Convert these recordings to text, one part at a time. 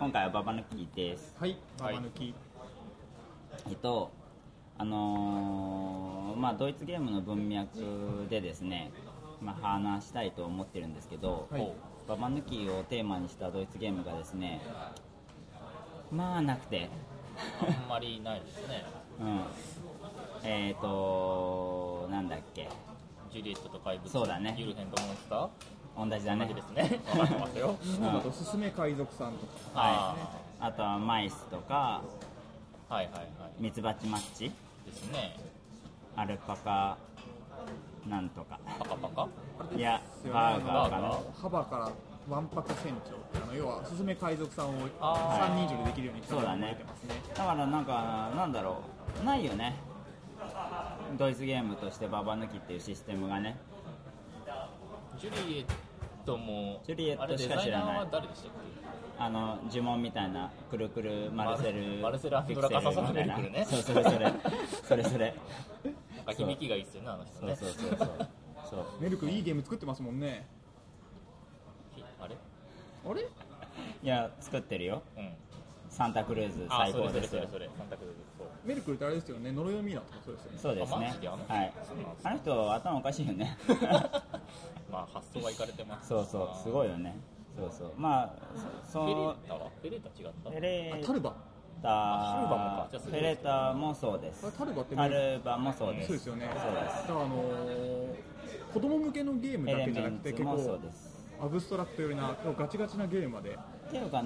今回はババ抜きです。はい、ババ抜き。ドイツゲームの文脈でですね、話したいと思ってるんですけど、はい、ババ抜きをテーマにしたドイツゲームがですね、なくてあんまりないですね、なんだっけ、ジュリエットと怪物、そうだね、ユルヘンとモンスター、同じだね。同じですね。分かってますよ。おすすめ海賊さんとか、はい、あとはマイスとか、はいはいはい、ミツバチマッチですね。アルパカなんとか。パカパカ？いや、バーガーかな。幅からワンパク船長。要はおすすめ海賊さんを3人以上でできるように考えてますね。そうだね。だからなんだろう、ないよね。ドイツゲームとしてババ抜きっていうシステムがね。ジュリエットしか知らない。あれデザイナーは誰でしたっけ？呪文みたいな、くるくるマルセルアンドラカサソのくるくるね。そう、それ。響きがいいっすよね、あの人ね。そう。メル君いいゲーム作ってますもんね。あれ？いや、作ってるよ。うん。サンタクルーズ最高ですよ。メルクルってあれですよね、呪いのミイラとか。そうですよね。そうですね。はい。あの人頭おかしいよね。発想がいかれてます。そう、すごいよね。そう。フェレータ違った。タルバもそうです。タルバもそうです。そうですよね。だから子供向けのゲームだけじゃなくて結構アブストラクトよりなガチガチなゲームまで。っていうか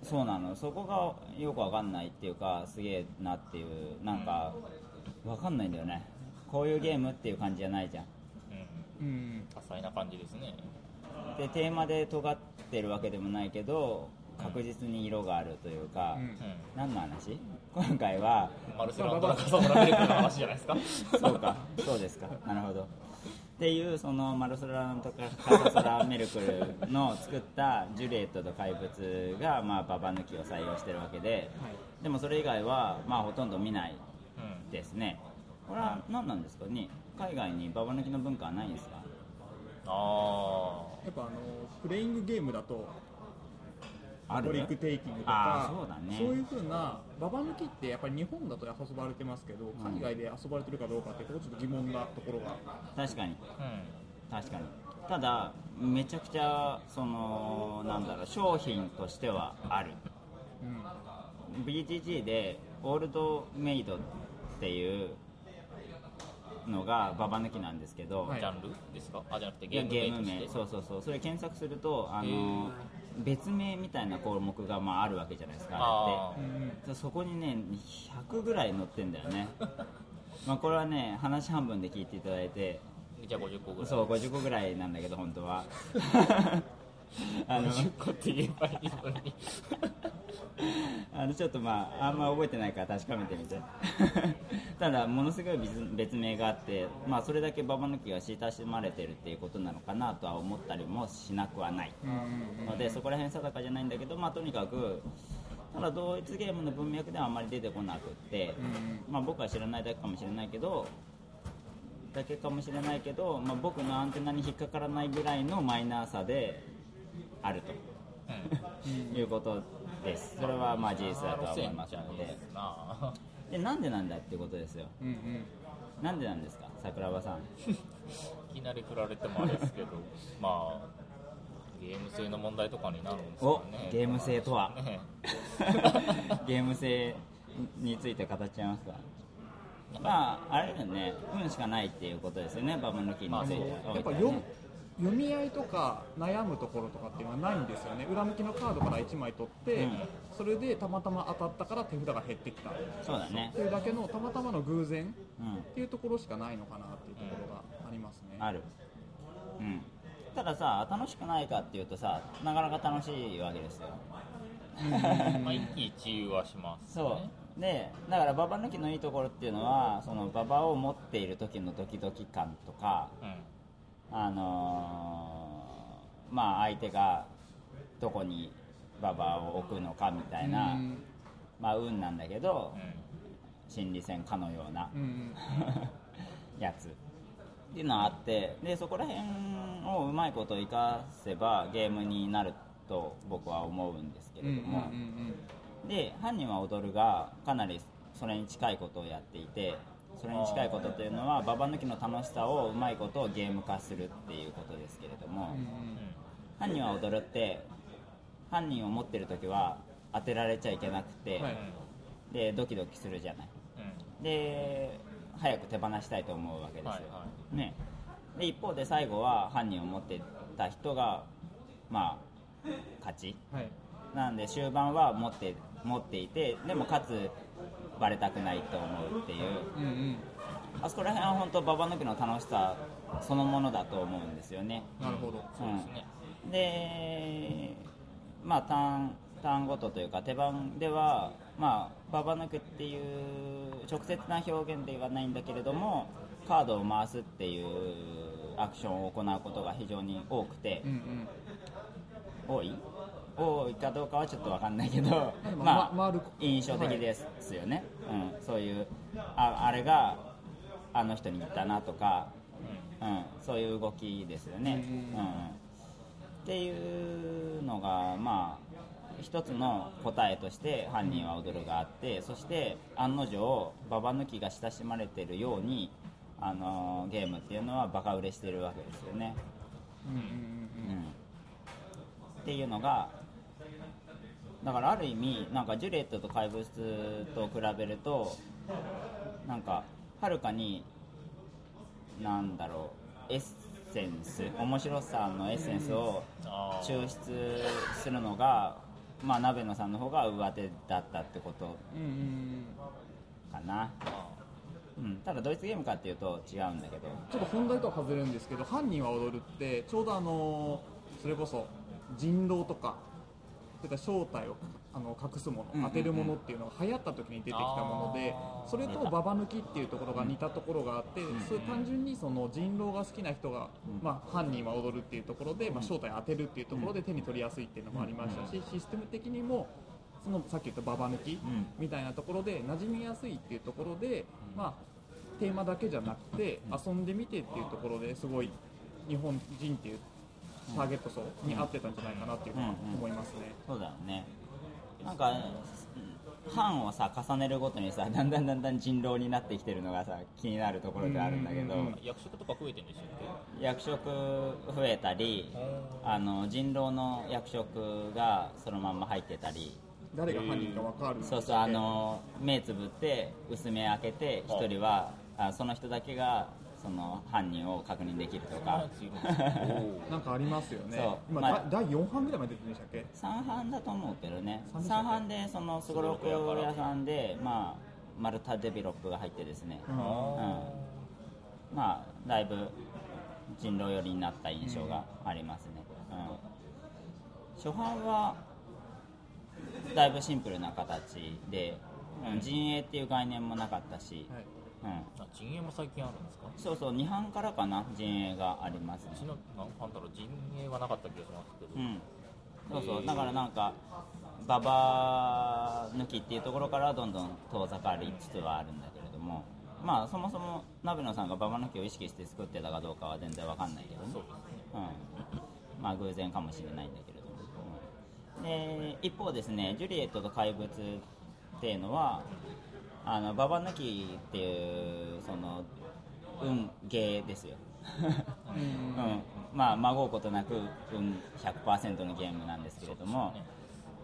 そうなの、そこがよくわかんないっていうか、すげえなっていう、わかんないんだよね、こういうゲームっていう感じじゃないじゃん。多彩な感じですね。で、テーマで尖ってるわけでもないけど確実に色があるというか、何の話？今回はマルセロ・アンドラカサソ・ラベルクの話じゃないですか。そうか、そうですか、なるほど。っていう、そのマルセロ・アンドラカサソ・ラベルクの作ったジュリエットと怪物がババ抜きを採用してるわけで、でもそれ以外はほとんど見ないですね。これは何なんですかね。海外にババ抜きの文化はないんですか？やっぱプレイングゲームだとトリックテイキングとか、そういう風なババ抜きってやっぱり日本だと遊ばれてますけど、海外で遊ばれてるかどうかってちょっと疑問なところが。確かに。ただめちゃくちゃ商品としてはある。BGG でオールドメイドっていうのがババ抜きなんですけど、ジャンルですか？じゃなくてゲーム名。そう。それ検索すると別名みたいな項目があるわけじゃないですか。あれってそこにね100ぐらい載ってんだよね。これはね話半分で聞いていただいて、じゃあ50個ぐらい。そう、50個ぐらいなんだけど本当は。50個って言えばいいのに。ちょっとあんま覚えてないから確かめてみて。ただものすごい別名があって、それだけババ抜きが親しまれてるっていうことなのかなとは思ったりもしなくはないので、そこら辺定かじゃないんだけど、とにかくただ同一ゲームの文脈ではあんまり出てこなくって、僕は知らないだけかもしれないけど、僕のアンテナに引っかからないぐらいのマイナーさであるということです。それは事実だとは思いますので。で、なんでなんだってことですよ。なんでなんですか、桜庭さん。いきなり振られてもあれですけど、ゲーム性の問題とかになるんですよね。ゲーム性とは。ゲーム性について語っちゃいますか。あれだよね、運しかないっていうことですよね、ババ抜きについては。やっぱ読み合いとか悩むところとかっていうのはないんですよね。裏向きのカードから1枚取って、それでたまたま当たったから手札が減ってきた。そうだね。というだけのたまたまの偶然っていうところしかないのかなっていうところがありますね。ある。たださ、楽しくないかっていうとさ、なかなか楽しいわけですよ。一喜一憂はします。そう。で、だからババ抜きのいいところっていうのは、そのババを持っている時のドキドキ感とか。相手がどこにババを置くのかみたいな、運なんだけど、心理戦かのようなやつっていうのはあって、でそこら辺をうまいこと生かせばゲームになると僕は思うんですけれども、で犯人は踊るがかなりそれに近いことをやっていて、それに近いことというのはババ抜きの楽しさをうまいことをゲーム化するっていうことですけれども、犯人は踊るって犯人を持ってる時は当てられちゃいけなくて、でドキドキするじゃない、で早く手放したいと思うわけですよ、ね、で一方で最後は犯人を持ってた人がまあ勝ち、なんで終盤は持っていて、でもかつバレたくないと思うっていう、あそこら辺は本当ババ抜きの楽しさそのものだと思うんですよね。なるほど、そうですね、でまあ単ごとというか手番では、まあ、ババ抜きっていう直接な表現ではないんだけれども、カードを回すっていうアクションを行うことが非常に多くて、多いかどうかはちょっと分かんないけど、まあ、印象的ですよね、そういう あれがあの人に行ったなとか、そういう動きですよね、っていうのが、まあ、一つの答えとして犯人は踊るがあって、そして案の定ババ抜きが親しまれているようにゲームっていうのはバカ売れしてるわけですよね、っていうのが、だからある意味なんかジュレットと怪物と比べるとなんかはるかになんだろう、面白さのエッセンスを抽出するのが、まあ、鍋野さんの方が上手だったってことかな、ただドイツゲームかっていうと違うんだけど、ちょっと本題とは外れるんですけど、犯人は踊るってちょうどそれこそ人狼とか正体を隠すもの、当てるものっていうのが流行った時に出てきたもので、それとババ抜きっていうところが似たところがあって、それ単純にその人狼が好きな人が、まあ、犯人は踊るっていうところで、まあ、正体を当てるっていうところで手に取りやすいっていうのもありましたし、システム的にもそのさっき言ったババ抜きみたいなところで馴染みやすいっていうところで、まあ、テーマだけじゃなくて遊んでみてっていうところですごい日本人っていうターゲット層に合ってたんじゃないかなっていうのは思いますね、そうだね、なんか班をさ重ねるごとにさだんだん人狼になってきてるのがさ気になるところであるんだけど、役職とか増えてるんでしょうね。役職増えたり、人狼の役職がそのまんま入ってたり、誰が犯人か分かる、そうそう、目つぶって薄目開けて一人はその人だけがその犯人を確認できるとかなんかありますよね。今、まあ、第4版ぐらいまで出てるんでしたっけ？ 3 版だと思うけどね。3版でそのすごろく屋さんで、まあ、マルタデベロップが入ってですね、まあ、だいぶ人狼寄りになった印象がありますね、初版はだいぶシンプルな形で、陣営っていう概念もなかったし、陣営も最近あるんですか？そうそう、2班からかな、陣営がありますね。うちのなんだろう、陣営はなかった気がしますけど、そうそう、だからなんかババ抜きっていうところからどんどん遠ざかりつつはあるんだけれども、まあそもそも鍋野さんがババ抜きを意識して作ってたかどうかは全然わかんないけどね、そうですね、まあ偶然かもしれないんだけれども、で一方ですね、ジュリエットと怪物っていうのはババ抜きっていうその運ゲーですよまあまごうことなく運 100% のゲームなんですけれども、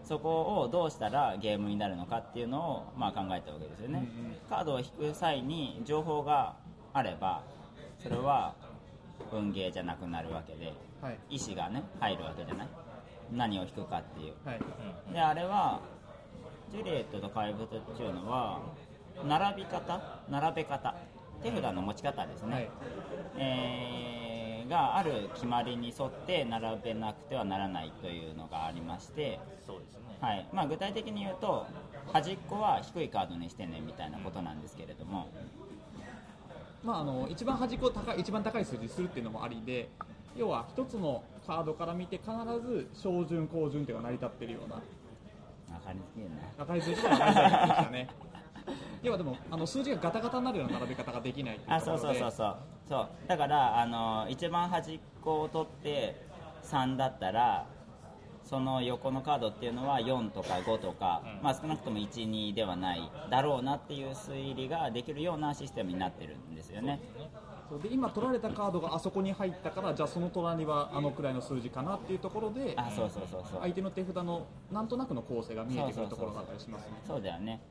そこをどうしたらゲームになるのかっていうのをまあ考えたわけですよね。カードを引く際に情報があればそれは運ゲーじゃなくなるわけで、意思がね入るわけじゃない、何を引くかっていう。であれはジュリエットと怪物っていうのは並べ方、手札の持ち方ですね、がある決まりに沿って並べなくてはならないというのがありまして、そうですね、まあ、具体的に言うと端っこは低いカードにしてねみたいなことなんですけれども、まあ、一番端っこ一番高い数字するっていうのもありで、要は一つのカードから見て必ず小順高順っていうのが成り立ってるような、分かりづらいですね要はでも数字がガタガタになるような並べ方ができないっていうところで、そうだから一番端っこを取って3だったらその横のカードっていうのは4とか5とか、まあ、少なくとも1、2ではないだろうなっていう推理ができるようなシステムになってるんですよね。そうで今取られたカードがあそこに入ったから、じゃあその隣はあのくらいの数字かなっていうところで、相手の手札のなんとなくの構成が見えてくるところだったりしますね。そうだよね。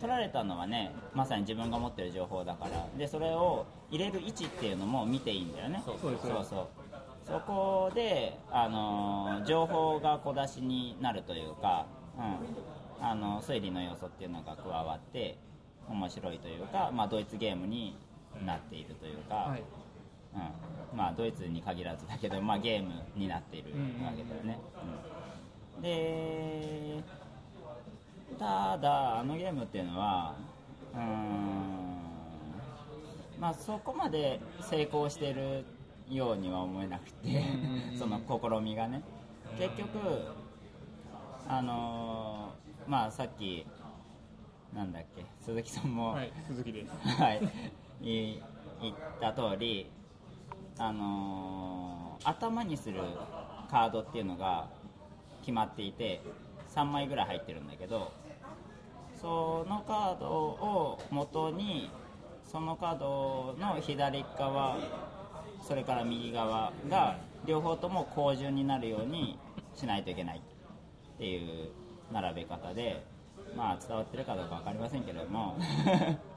取られたのはね、まさに自分が持ってる情報だから、でそれを入れる位置っていうのも見ていいんだよね。そうそう、そこで情報が小出しになるというか、推理の要素っていうのが加わって面白いというか、まあ、ドイツゲームになっているというか、まあ、ドイツに限らずだけど、まあ、ゲームになっているわけだよね。でただあのゲームっていうのはそこまで成功しているようには思えなくてその試みがね、結局さっきなんだっけ、鈴木さんも、鈴木です言った通り、頭にするカードっていうのが決まっていて3枚ぐらい入ってるんだけど、そのカードを元にそのカードの左側それから右側が両方とも好順になるようにしないといけないっていう並べ方で、まあ伝わってるかどうか分かりませんけれども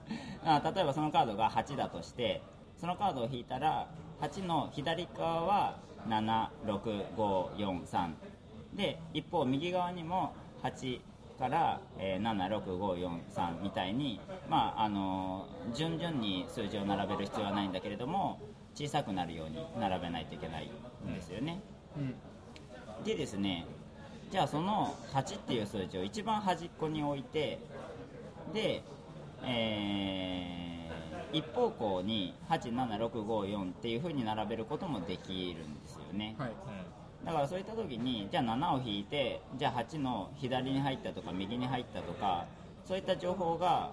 例えばそのカードが8だとして、そのカードを引いたら8の左側は76543で、一方右側にも8から76543みたいに、まあ順々に数字を並べる必要はないんだけれども、小さくなるように並べないといけないんですよね。でですね、じゃあその8っていう数字を一番端っこに置いて、で、一方向に87654っていう風に並べることもできるんですよね。だからそういった時に、じゃあ7を引いて、じゃあ8の左に入ったとか右に入ったとか、そういった情報が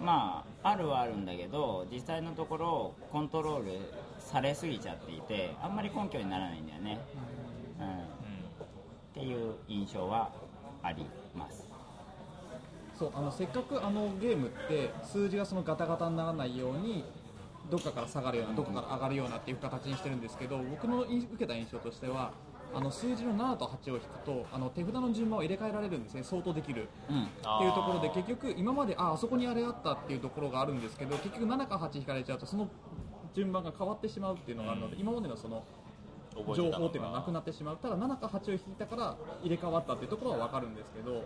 まああるはあるんだけど、実際のところコントロールされすぎちゃっていて、あんまり根拠にならないんだよね、っていう印象はあります。そうせっかくあのゲームって数字がそのガタガタにならないように、どっかから下がるようなどっかから上がるようなっていう形にしてるんですけど、僕の受けた印象としては数字の7と8を引くと手札の順番を入れ替えられるんですね、相当できる、っていうところで、結局今まであそこにあれあったっていうところがあるんですけど、結局7か8引かれちゃうとその順番が変わってしまうっていうのがあるので、今までのその情報っていうのはなくなってしまう。ただ7か8を引いたから入れ替わったっていうところは分かるんですけど、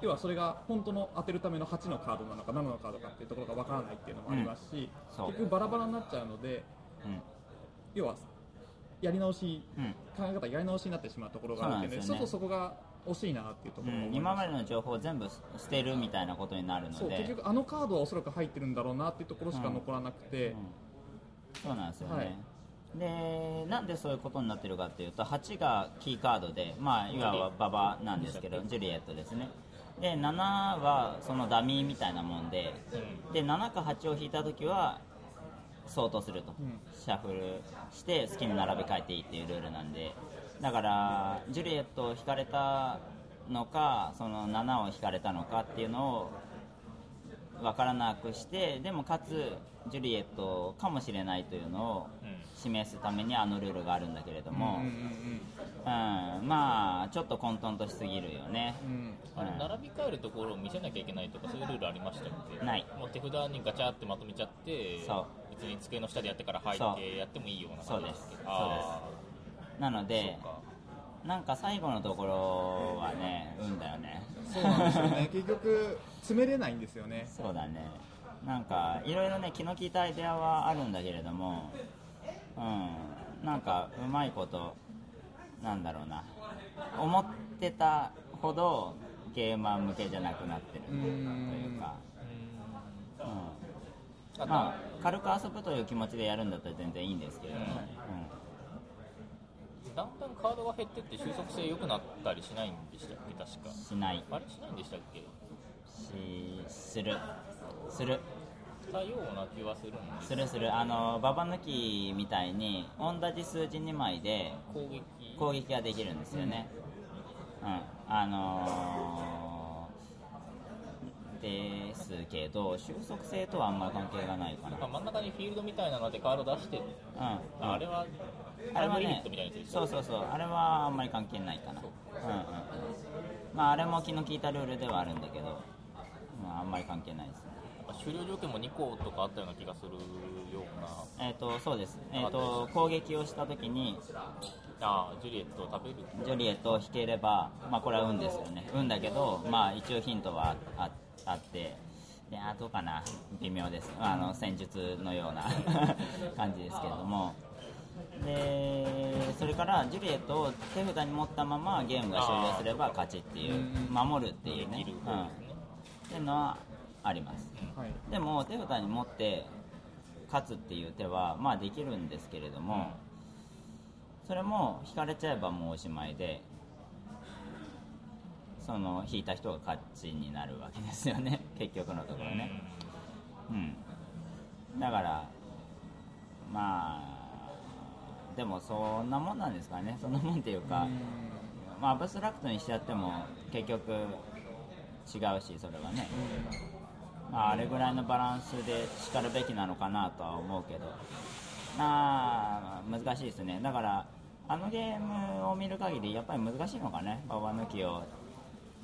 要はそれが本当の当てるための8のカードなのか7のカードかっていうところが分からないっていうのもありますし、結局バラバラになっちゃうので、要は考え方やり直しになってしまうところがあるので、ちょっとそこが惜しいなっていうところも、今までの情報を全部捨てるみたいなことになるので、結局あのカードはおそらく入ってるんだろうなっていうところしか残らなくて、そうなんですよね、でなんでそういうことになってるかっていうと、8がキーカードで、まあ、いわばババなんですけど、ジュリエットですね。で7はそのダミーみたいなもんで、7か8を引いたときは相当すると、シャッフルして好きに並べ替えていいっていうルールなんで、だからジュリエットを引かれたのかその7を引かれたのかっていうのを分からなくして、でもかつジュリエットかもしれないというのを示すためにあのルールがあるんだけれども、まあちょっと混沌としすぎるよね、並び替えるところを見せなきゃいけないとかそういうルールありましたっけ？ない。もう手札にガチャってまとめちゃって、別に机の下でやってから入ってやってもいいような感じですけど、そうですなのでなんか最後のところはね、だよね。そうなんですよね結局詰めれないんですよね。そうだね。なんかいろいろね、気の利いたアイデアはあるんだけれども、なんかうまいこと、なんだろうな、思ってたほどゲーマー向けじゃなくなってるというか、まあ軽く遊ぶという気持ちでやるんだったら全然いいんですけれども、だんだんカードが減ってって収束性良くなったりしないんでしたっけ？確かしない。あれしないんでしたっけ？するたような気はするんです。するババ抜きみたいに同じ数字2枚で攻撃ができるんですよね。ですけど、収束性とはあんまり関係がないかな。真ん中にフィールドみたいなのでカード出して、うん、あれはタイムリミットみたいなやつ。そうそうそう、あれはあんまり関係ないかな。あれも気の利いたルールではあるんだけど、あんまり関係ないですね。終了条件も2個とかあったような気がするような。そうです、攻撃をしたときにジュリエットを食べる、ジュリエットを引ければ、これは運ですよね。運だけど、一応ヒントはあってで、あとかな、微妙です。戦術のような感じですけれども、でそれからジュリエットを手札に持ったままゲームが終了すれば勝ちっていう、守るっていうね、っていうのはあります、はい、でも手札に持って勝つっていう手はできるんですけれども、それも引かれちゃえばもうおしまいで、その引いた人が勝ちになるわけですよね、結局のところね、だからでもそんなもんなんですかね。そんなもんっていうか、アブストラクトにしちゃっても結局違うし、それはね、あれぐらいのバランスでしかるべきなのかなとは思うけど、難しいですね。だからあのゲームを見る限りやっぱり難しいのかね、ババ抜きを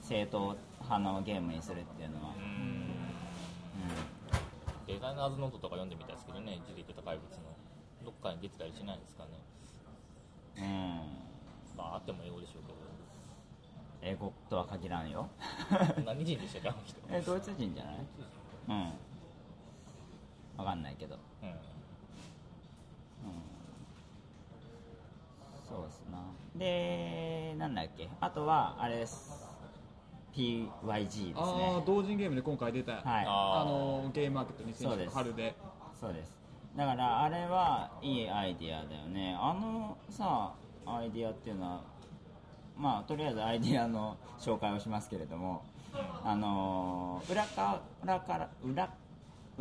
正統派のゲームにするっていうのは。デザイナーズノートとか読んでみたいですけどね、ジュリエットと怪物のどっかに出てたりしないですかね。あっても英語でしょうけど。英語とは限らんよ。何人でしたっけ？ドイツ人じゃない？分かんないけど。そうですな。で、なんだっけ？あとはあれです。PYG ですね。同人ゲームで今回出た、ゲームマーケット2020年の春で。そうです。だからあれはいいアイディアだよね。あのさ、アイディアっていうのは。とりあえずアイディアの紹介をしますけれども、裏か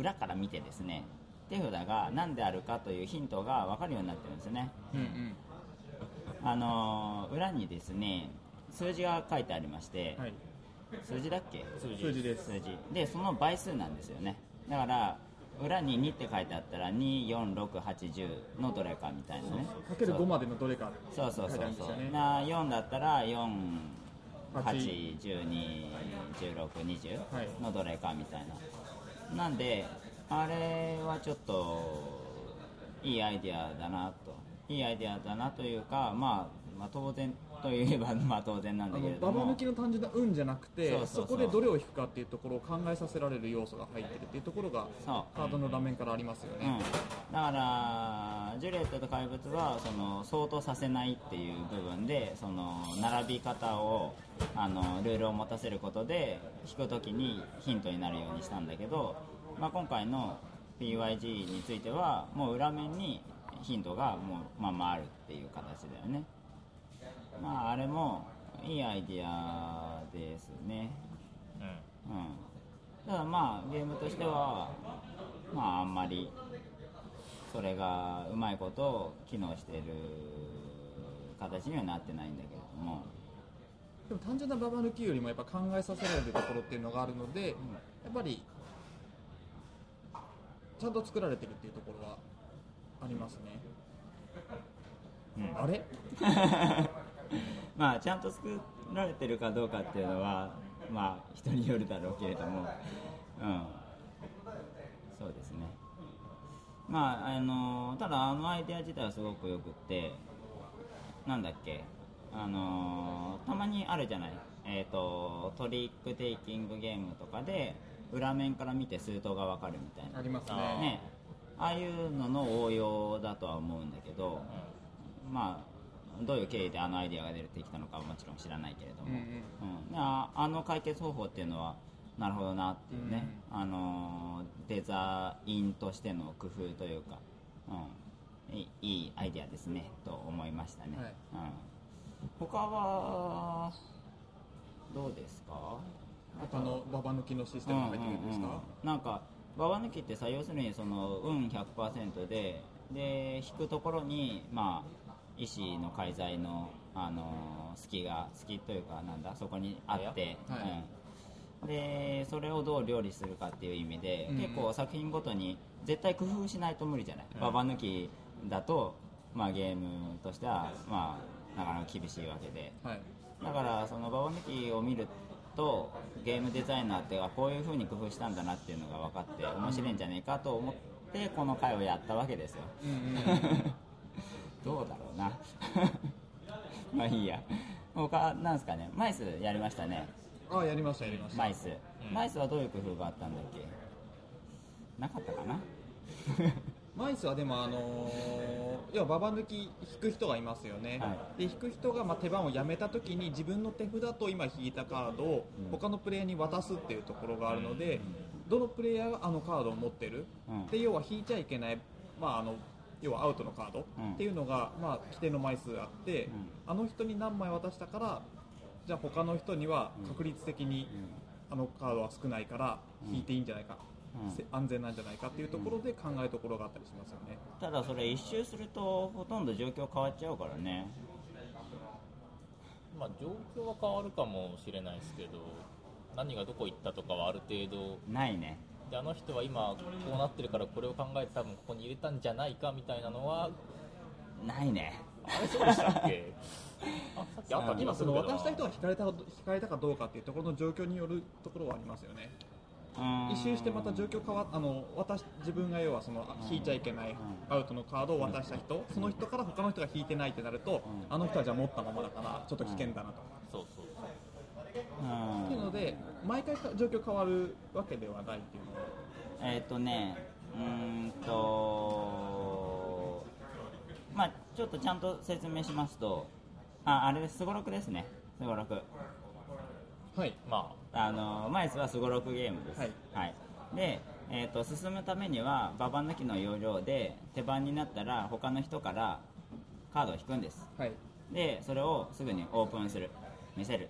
ら見てですね、手札が何であるかというヒントが分かるようになってるんですね。裏にですね、数字が書いてありまして、数字だっけ？数字です。数字で、その倍数なんですよね。だから裏に2って書いてあったら2、4、6、8、10のどれかみたいなね、かける5までのどれか、そうな、4だったら4、8、12、16、20のどれかみたいな。なんであれはちょっといいアイデアだなと、いうか、当然といえば当然なんだけれども、ババ抜きの単純な運じゃなくて、そこでどれを引くかっていうところを考えさせられる要素が入ってるっていうところがカードの裏面からありますよね。だからジュリエットと怪物はその相当させないっていう部分で、その並び方をルールを持たせることで引くときにヒントになるようにしたんだけど、今回の PYG についてはもう裏面にヒントがもうあるっていう形だよね。あれもいいアイディアですね。ただゲームとしてはあんまりそれがうまいこと機能している形にはなってないんだけれども、でも単純なババ抜きよりもやっぱ考えさせられるところっていうのがあるので、やっぱりちゃんと作られてるっていうところはありますね。あれちゃんと作られてるかどうかっていうのは人によるだろうけれども、そうですね。ただアイデア自体はすごくよくって、なんだっけ、たまにあるじゃない、トリックテイキングゲームとかで裏面から見て数頭が分かるみたいな、ありますね。ああいうのの応用だとは思うんだけど、どういう経緯であのアイデアが出てきたのかはもちろん知らないけれども、あの解決方法っていうのはなるほどなっていうね、デザインとしての工夫というか、いいアイデアですねと思いましたね。他はどうですか？ババ抜きのシステムが入ってるんですか？なんかババ抜きってさ、要するにその運 100% で引くところに意思の介在の、好きというかなんだそこにあって、うん、でそれをどう料理するかっていう意味で、うん、結構作品ごとに絶対工夫しないと無理じゃない、うん、ババ抜きだと、まあ、ゲームとしては、まあ、なかなか厳しいわけで、はい、だからそのババ抜きを見るとゲームデザイナーってこういう風に工夫したんだなっていうのが分かって面白いんじゃないかと思ってこの回をやったわけですよ、うんうん、どうだろうなまあいいや。他なんですかね、マイスやりましたね。あ、やりましたマイス、うん、マイスはどういう工夫があったんだっけ、なかったかなマイスはでも要はババ抜き引く人がいますよね、はい、で引く人がまあ手番をやめた時に自分の手札と今引いたカードを他のプレイヤーに渡すっていうところがあるので、どのプレイヤーがあのカードを持ってる、うん、で要は引いちゃいけない、まあ要はアウトのカードっていうのが、まあ、規定の枚数あって、うん、あの人に何枚渡したからじゃあ他の人には確率的にあのカードは少ないから引いていいんじゃないか、うん、安全なんじゃないかっていうところで考えるところがあったりしますよね。ただそれ一周するとほとんど状況変わっちゃうからね。まあ状況は変わるかもしれないですけど、何がどこ行ったとかはある程度ないね。であの人は今こうなってるからこれを考えて多分ここに入れたんじゃないかみたいなのはないね。あれそうでしたっけあ、さっきあった。今その渡した人が引かれたかどうかっていうところの状況によるところはありますよね。一周してまた状況変わっ自分が要はその引いちゃいけないアウトのカードを渡した人、その人から他の人が引いてないってなると、あの人はじゃあ持ったままだからちょっと危険だなと。そうそうそう。っていうので毎回状況変わるわけではないっていうのは。まあちょっとちゃんと説明しますと、あれです、すごろくですね、すごろく。はい、まあマイスはすごろくゲームです。はい。はい、で、進むためにはババ抜きの要領で手番になったら他の人からカードを引くんです。はい。で、それをすぐにオープンする、見せる。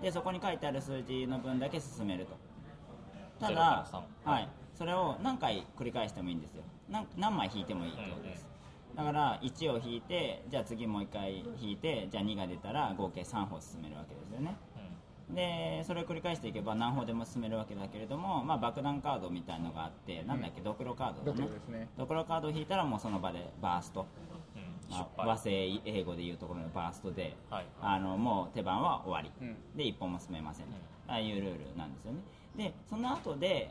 で、そこに書いてある数字の分だけ進めると。ただ、はい、それを何回繰り返してもいいんですよ。何枚引いてもいいってことです。だから1を引いて、じゃあ次もう1回引いて、じゃあ2が出たら合計3歩進めるわけですよね。でそれを繰り返していけば何歩でも進めるわけだけれども、まあ、爆弾カードみたいなのがあって、なんだっけ、ドクロカードだね。ドクロカードを引いたらもうその場でバースト、まあ、和製英語でいうところのバーストで、はい、もう手番は終わり、で一歩も進めません、ああいうルールなんですよね。でその後で、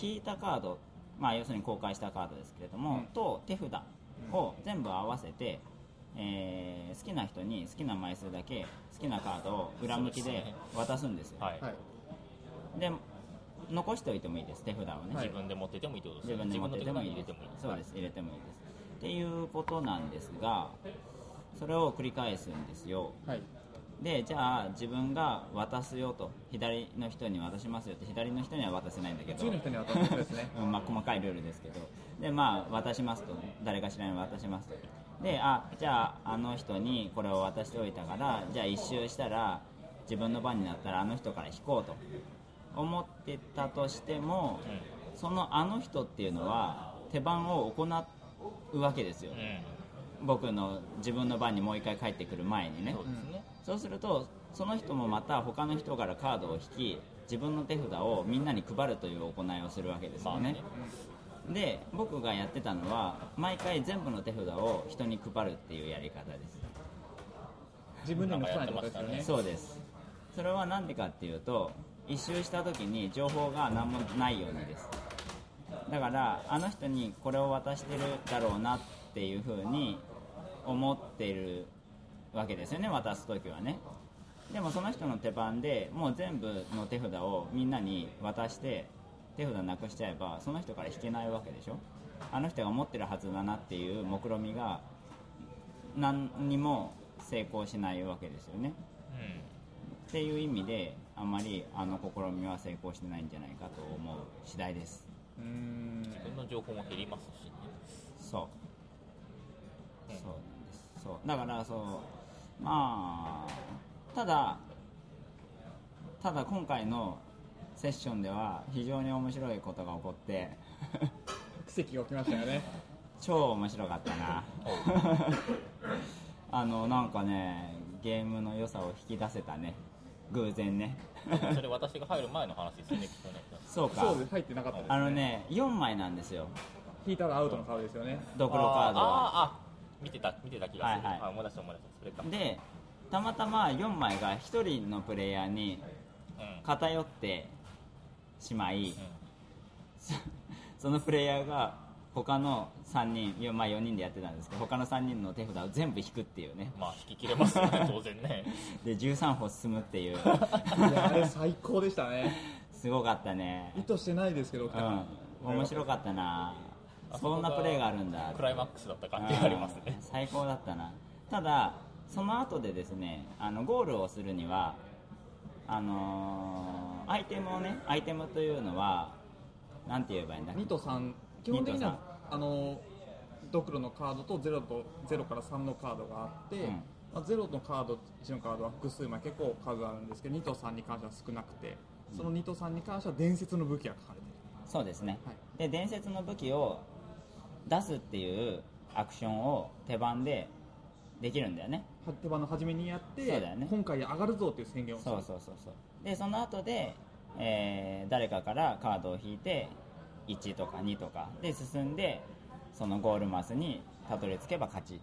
引いたカード、まあ、要するに公開したカードですけれども、と手札を全部合わせて、好きな人に好きな枚数だけ好きなカードを裏向きで渡すんですよ。はい、で残しておいてもいいです、手札をね、はい、自分で持っててもいいってことですね。自分の手札に入れてもいいです。そうです、入れてもいいです、っていうことなんですが、それを繰り返すんですよ。はい、でじゃあ自分が渡すよと、左の人に渡しますよって、左の人には渡せないんだけど次の人に渡せないですねまあ細かいルールですけど、でまあ渡しますと、誰かしらに渡しますと、でじゃああの人にこれを渡しておいたから、じゃあ一周したら自分の番になったらあの人から引こうと思ってたとしても、そのあの人っていうのは手番を行うわけですよ、僕の自分の番にもう一回帰ってくる前にね。そうですね。そうするとその人もまた他の人からカードを引き、自分の手札をみんなに配るという行いをするわけですよね。で僕がやってたのは毎回全部の手札を人に配るっていうやり方です。自分でもやってましたね。そうです。それはなんでかっていうと、一周した時に情報が何もないようにです。だからあの人にこれを渡してるだろうなっていう風に思ってるわけですよね、渡す時はね。でもその人の手番でもう全部の手札をみんなに渡して手札なくしちゃえば、その人から引けないわけでしょ。あの人が持ってるはずだなっていう目論みが何にも成功しないわけですよね、っていう意味であんまりあの試みは成功してないんじゃないかと思う次第です。自分の情報も減りますしね。そうなんです。そうだからそう、まあ、ただ今回のセッションでは非常に面白いことが起こって奇跡が起きましたよね。超面白かったななんかね、ゲームの良さを引き出せたね、偶然ね。それ私が入る前の話ですね、きっとね。そうか、そうです、入ってなかったですね。あのね、4枚なんですよ。引いたらアウトのカードですよね、ドクロカードは。ああ、見てた気がする。はいはい、あ、思い出した、それか。で、たまたま4枚が1人のプレイヤーに偏ってしまい、うん、そのプレイヤーが他の3人、まあ4人でやってたんですけど、他の3人の手札を全部引くっていうね。まあ引き切れますよね、当然ね。で、13歩進むっていう。いや、あれ最高でしたね。すごかったね。意図してないですけど、うん、面白かったな。そんなプレーがあるんだ。クライマックスだった感じがありますね。最高だったな。ただ、その後でですね、ゴールをするには、アイテムをね、アイテムというのは、なんて言えばいいんだっけ？2と3。基本的にはドクロのカードと0から3のカードがあって、うん、まあ、0のカード1のカードは複数枚結構数あるんですけど、2と3に関しては少なくて、その2と3に関しては伝説の武器が書かれている。そうですね、はい、で伝説の武器を出すっていうアクションを手番でできるんだよね。手番の初めにやって、そうだよね、今回上がるぞっていう宣言をする。そうで、その後で、誰かからカードを引いて1とか2とかで進んで、そのゴールマスにたどり着けば勝ち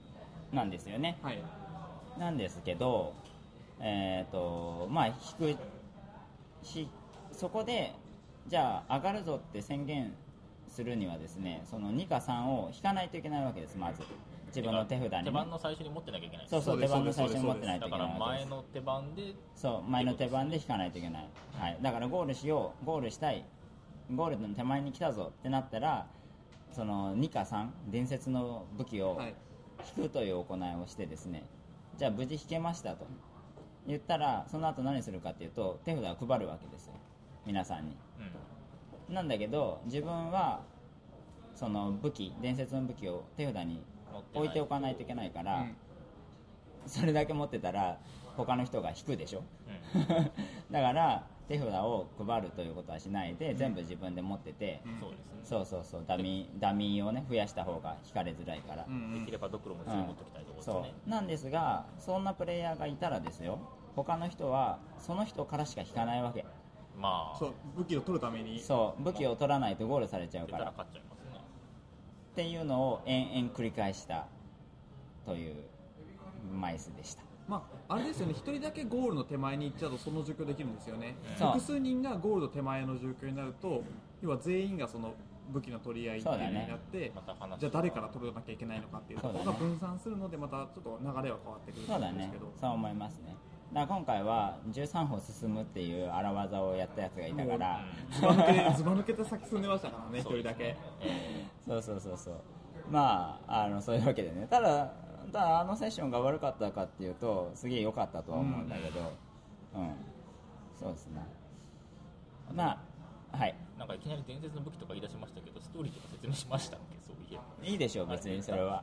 なんですよね、はい、なんですけど、まあそこでじゃあ上がるぞって宣言するにはですね、その2か3を引かないといけないわけです。まず自分の手札に、手番の最初に持ってなきゃいけない。そう手番の最初に持ってないといけない。だから前の手番で、そう前の手番で引かないといけない、はい、だからゴールしよう、ゴールしたい、ゴールの手前に来たぞってなったら、その2か3、伝説の武器を引くという行いをしてですね、はい、じゃあ無事引けましたと言ったら、その後何するかっていうと、手札を配るわけですよ、皆さんに、うん、なんだけど自分はその武器、伝説の武器を手札に置いておかないといけないから、うん、それだけ持ってたら他の人が引くでしょ、うん、だから手札を配るということはしないで、全部自分で持ってて、うん、そうダミーをね、増やした方が引かれづらいから、できればドクロも全部持っておきたいところですね、そうなんですが、そんなプレイヤーがいたらですよ、他の人はその人からしか引かないわけ。まあそう、武器を取るために、そう武器を取らないとゴールされちゃうから、まあ、勝っちゃいますねっていうのを延々繰り返したという枚数でした。まあ、あれですよね、1人だけゴールの手前に行っちゃうとその状況できるんですよね。複数人がゴールの手前の状況になると、要は全員がその武器の取り合いっていう風になって、ね、じゃあ誰から取らなきゃいけないのかっていうところが分散するので、またちょっと流れは変わってくるんですけど、そう思いますね。だから今回は13歩進むっていう荒技をやったやつがいたから、ずば抜けて先進んでましたからね、1人だけ。そうまあ、そういうわけでね。ただセッションが悪かったかっていうと、すげえ良かったとは思うんだけど、うん、そうですね。まあ、はい。なんかいきなり伝説の武器とか言い出しましたけど、ストーリーとか説明しましたっけ？そういうゲーム。いいでしょう、別にそれは。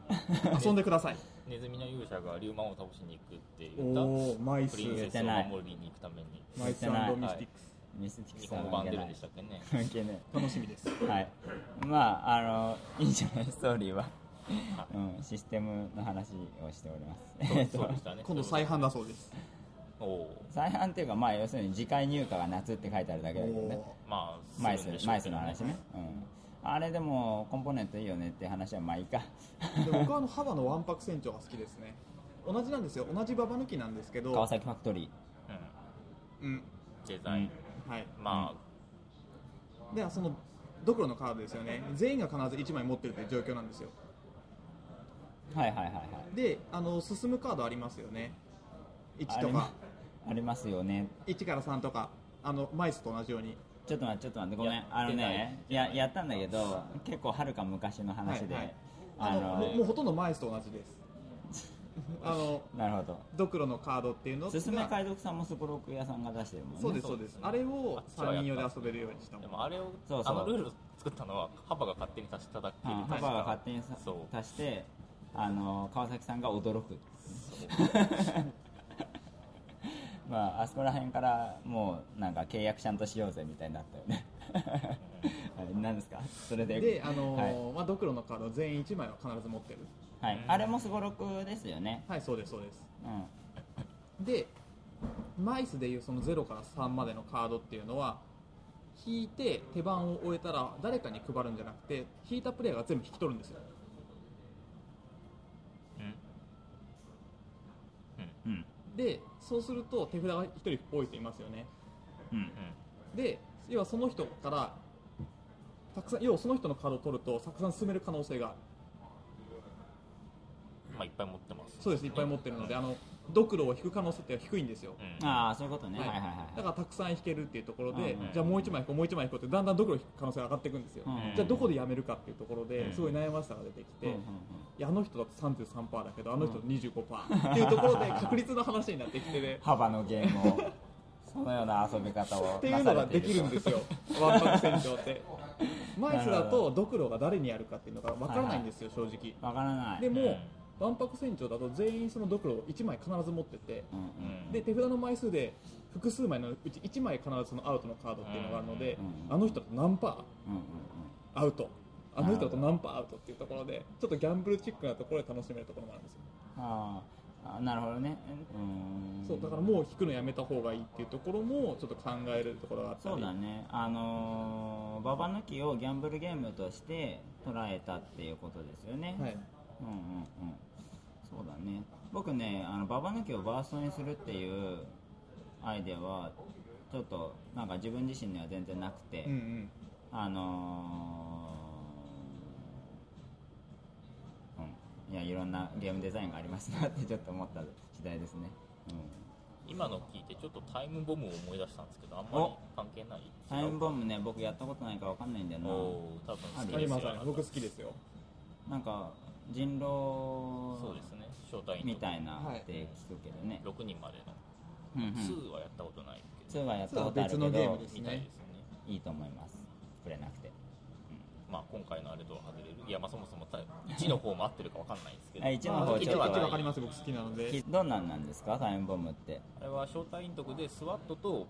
遊んでください。ネズミの勇者がリュウマンを倒しに行くって言った。プリンセスを守りに行くために。マイス&ミスティックス。ミスティックスは関係ない。関係ない。楽しみです。はい。まあ、いいんじゃない、ストーリーは。うん、システムの話をしております。そうでしたね、今度再販だそうです。再販っていうか、まあ、要するに次回入荷が夏って書いてあるだけだけどね。まあ、マイスの話ね、うん。あれでもコンポーネントいいよねって話はまあいいか。で僕はハバのわんぱく船長が好きですね。同じなんですよ。同じババ抜きなんですけど。川崎ファクトリー。うん。うん、デザイン。うん、はい。まあ。で、そのドクロのカードですよね。全員が必ず1枚持ってるという状況なんですよ。はい、で進むカードありますよね、1とかありますよね、1から3とか、マイスと同じように。ちょっと待ってごめん、やったんだけど、結構はるか昔の話で、はいはい、もうほとんどマイスと同じです。なるほど。ドクロのカードっていうのを進め海賊さんもスゴロク屋さんが出してるもんね。そうです、あれを3人用で遊べるようにしたもん。でもあれをそうルールを作ったのはハバが勝手に足しただけで、ハバが勝手に足して、川崎さんが驚く。まあ、あそこら辺からもうなんか契約ちゃんとしようぜみたいになったよね。何ですかそれで。で、はい、まあ、ドクロのカード全員1枚は必ず持ってる、はい、あれもすごろくですよね。はい、そうです。でマイスでいうその0から3までのカードっていうのは引いて手番を終えたら誰かに配るんじゃなくて引いたプレイヤーが全部引き取るんですよ。うんうんうん、でそうすると手札が1人多い人いますよね、うんうん、で要はその人からたくさん要はその人のカードを取るとたくさん進める可能性がある。まあ、いっぱい持ってます、ね、そうです、いっぱい持ってるので、うん、ドクロを引く可能性って低いんですよ、うん、ああそういうことね、はいはいはい、だからたくさん引けるっていうところで、うん、じゃあもう1枚引こうもう1枚引こうってだんだんドクロを引く可能性が上がっていくんですよ、うん、じゃあどこでやめるかっていうところですごい悩ましさが出てきて、うん、いやあの人だと 33% だけどあの人だと 25% っていうところで確率の話になってきてね幅のゲームをそのような遊び方をっていうのができるんですよワンパク戦場ってマイスだとドクロが誰にやるかっていうのが分からないんですよ、はいはい、正直分からない。でも、うん、わんぱく船長だと全員そのドクロを1枚必ず持ってて、うんうん、で手札の枚数で複数枚のうち1枚必ずそのアウトのカードっていうのがあるので、うんうん、あの人と何パー、うんうんうん、アウトあの人と何パーアウトっていうところでちょっとギャンブルチックなところで楽しめるところもあるんですよ。ああなるほどね。そうだからもう引くのやめた方がいいっていうところもちょっと考えるところがあったり。そうだね、ババ抜きをギャンブルゲームとして捉えたっていうことですよね。はい、うんうんうん、そうだね。僕ね、ババ抜きをバーストにするっていうアイデアはちょっとなんか自分自身には全然なくて、うんうん、いやいろんなゲームデザインがありますなってちょっと思った次第ですね、うん、今の聞いてちょっとタイムボムを思い出したんですけどあんまり関係ない。タイムボムね、僕やったことないから分かんないんだよな。お多分好きですよ。あ僕好きですよ。なんか人狼みたいなって聞くけどね、はい、6人までの、うんうん、2はやったことないけど2はやったことあるけど別のゲームですね、みたいですね。いいと思います、触れなくて、うん、まあ今回のあれとは外れる。いやまあそもそも1の方も合ってるか分かんないんですけど1の方ちょっと分かります。僕好きなので。どんなんなんですかタイムボムって。あれは招待隠匿でスワットと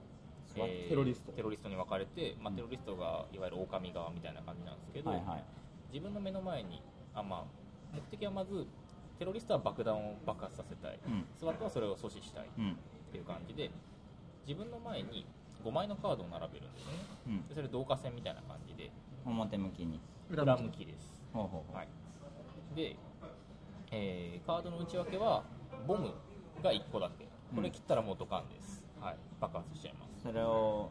テロリストに分かれて、まあ、テロリストがいわゆる狼側みたいな感じなんですけど、はいはい、自分の目の前にまあ目的はまずテロリストは爆弾を爆発させたい、うん、スワットはそれを阻止したいっていう感じで自分の前に5枚のカードを並べるんですね、うん、でそれ同化線みたいな感じで表向きに裏向きです。ほうほう、はい、で、カードの内訳はボムが1個だけ。これ切ったらもうドカンです、うん、はい、爆発しちゃいます。それを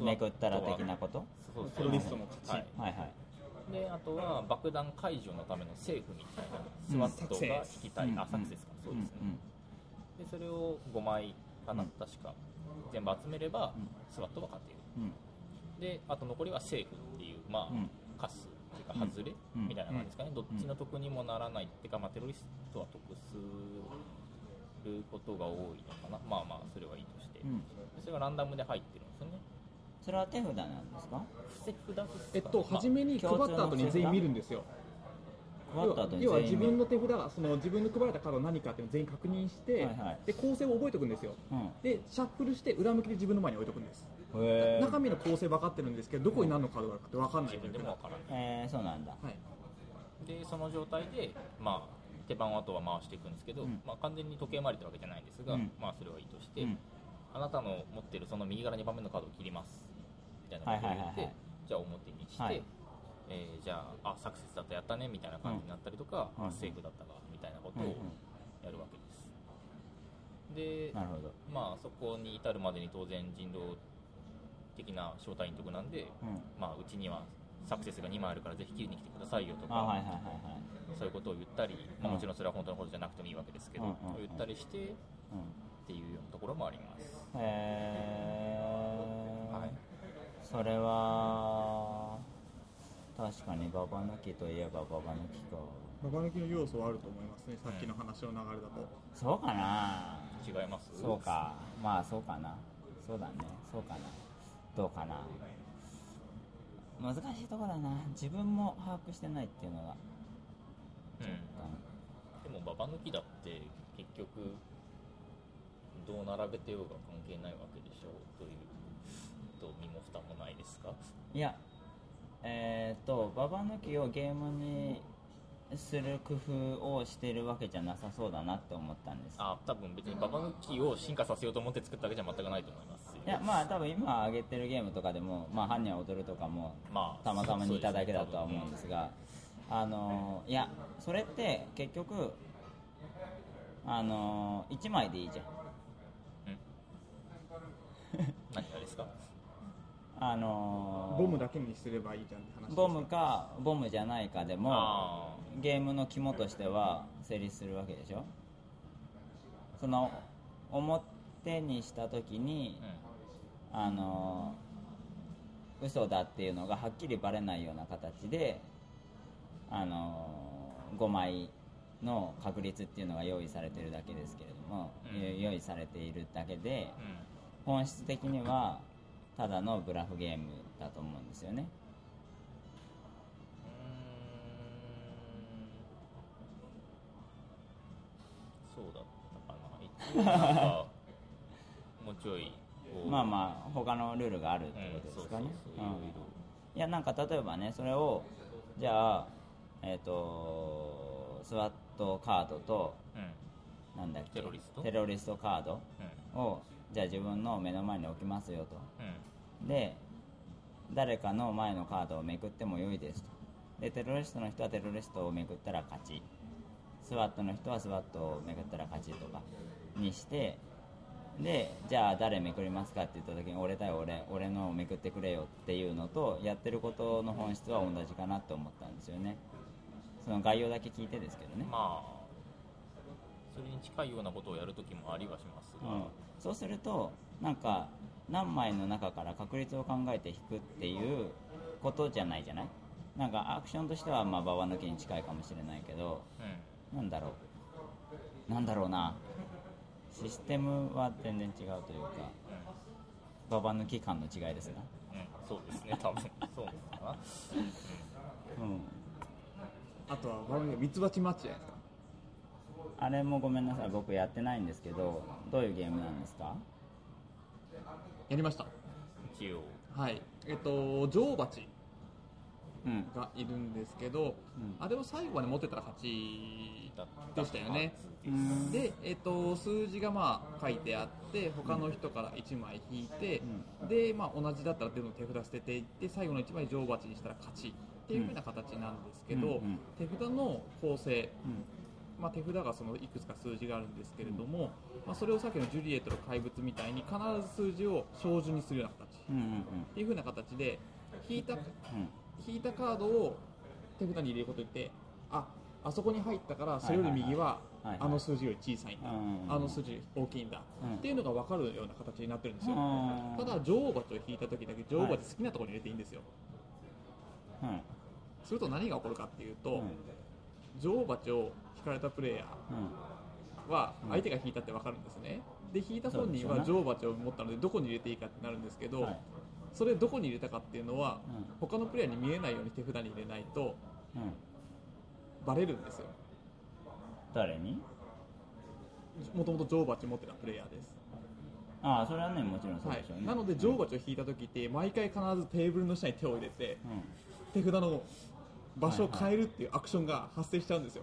めくったら的なこと。そうですね、テロリストの勝ち、はいはいはい。であとは爆弾解除のためのセーフみたいなスワットが引きたい、うん、あサクセスか、そうですね、うんうん、でそれを5枚かな、うん、確か全部集めれば、うん、スワットは勝てる、うん、であと残りはセーフっていうまあ、うん、カスっていうか外れ、うん、みたいな感じですかね、うん、どっちの得にもならないっていうか、まあ、テロリストは得することが多いのかな。まあまあそれはいいとして、うん、それがランダムで入ってるんですよね。それは手札なんですか。初めに配った後に全員見るんですよ。要は自分の手札がその自分の配られたカードは何かっていうのを全員確認して、はいはい、で構成を覚えておくんですよ、うん、でシャッフルして裏向きで自分の前に置いておくんです。中身の構成分かってるんですけどどこに何のカードがあるかって分かんないというか、自分でも分からない、そうなんだ、はい、でその状態で、まあ、手番をあとは回していくんですけど、うん、まあ、完全に時計回りってわけじゃないんですが、うんまあ、それはいいとして、うん、あなたの持ってるその右から2番目のカードを切りますみたいなことを言って、はいはいはい、じゃあ表にして、はい、じゃあサクセスだったやったねみたいな感じになったりとか、うん、セーフだったかみたいなことをやるわけです、うん、でなるほど、まあ、そこに至るまでに当然人狼的な招待員とかなんで、うんまあ、うちにはサクセスが2枚あるからぜひ切りに来てくださいよとか、はいはいはいはい、そういうことを言ったり、まあ、もちろんそれは本当のことじゃなくてもいいわけですけど、うん、言ったりして、うん、っていうようなところもあります。はいそれは確かにババ抜きといえばババ抜きか。ババ抜きの要素はあると思いますね、さっきの話の流れだと。そうかな、違います。そうか、まあそうかな、そうだね、そうかな、どうかな、難しいところだな、自分も把握してないっていうのが、うん、でもババ抜きだって結局どう並べてようが関係ないわけでしょうという身も蓋もないですか。いや、ババ抜きをゲームにする工夫をしてるわけじゃなさそうだなって思ったんです。あ、多分別にババ抜きを進化させようと思って作ったわけじゃ全くないと思いますし、いや、まあ多分今上げてるゲームとかでも、まあ、犯人は踊るとかも、まあ、たまたま似ただけだとは思うんですが、いやそれって結局1枚でいいじゃん。何がですか？ボムだけにすればいいじゃんって話です。ボムかボムじゃないかでもゲームの肝としては成立するわけでしょ。その表にした時に、嘘だっていうのがはっきりバレないような形で5枚の確率っていうのが用意されてるだけですけれども、用意されているだけで、本質的にはただのブラフゲームだと思うんですよね。そうだったかな。なんかもうちょいまあまあ他のルールがあるってことですかね。いやなんか例えばね、それをじゃあスワットカードと、なんだっけ、テロリストカードを、じゃあ自分の目の前に置きますよと、で誰かの前のカードをめくっても良いですと。でテロリストの人はテロリストをめくったら勝ち、スワットの人はスワットをめくったら勝ちとかにして、でじゃあ誰めくりますかって言った時に俺対俺のをめくってくれよっていうのとやってることの本質は同じかなと思ったんですよね。その概要だけ聞いてですけどね。まあそれに近いようなことをやるときもありはしますが、そうするとなんか何枚の中から確率を考えて引くっていうことじゃないじゃない。なんかアクションとしてはまあババ抜きに近いかもしれないけど、なんだろうなシステムは全然違うというか、ババ抜き感の違いですな。そうですね、多分そうかな。あとはミツバチマッチじゃないですか。あれもごめんなさい、僕やってないんですけど、どういうゲームなんですか？やりました。一応。はい。女王蜂がいるんですけど、あれを最後まで持ってたら勝ちでしたよね。で、数字がまあ書いてあって、他の人から1枚引いて、で、まあ同じだったら全部手札捨てていって、最後の1枚女王蜂にしたら勝ちっていう風な形なんですけど、手札の構成。まあ、手札がそのいくつか数字があるんですけれども、まあ、それをさっきのジュリエットの怪物みたいに必ず数字を小数にするような形、っていう風な形で引いたカードを手札に入れることによって、あそこに入ったからそれより右はあの数字より小さいんだ、あの数字より大きいんだ、っていうのが分かるような形になってるんですよ。ただ女王蜂を引いた時だけ女王蜂好きなところに入れていいんですよ。すると何が起こるかっていうと、女王蜂を引かれたプレイヤーは相手が引いたって分かるんですね。で引いた本人は女王蜂を持ったのでどこに入れていいかってなるんですけど、それどこに入れたかっていうのは他のプレイヤーに見えないように手札に入れないとバレるんですよ。誰に？もともと女王蜂持ってたプレイヤーです。ああ、それはね、もちろんそうでしょうね。なので女王蜂を引いた時って毎回必ずテーブルの下に手を入れて手札の場所を変えるっていうアクションが発生しちゃうんですよ。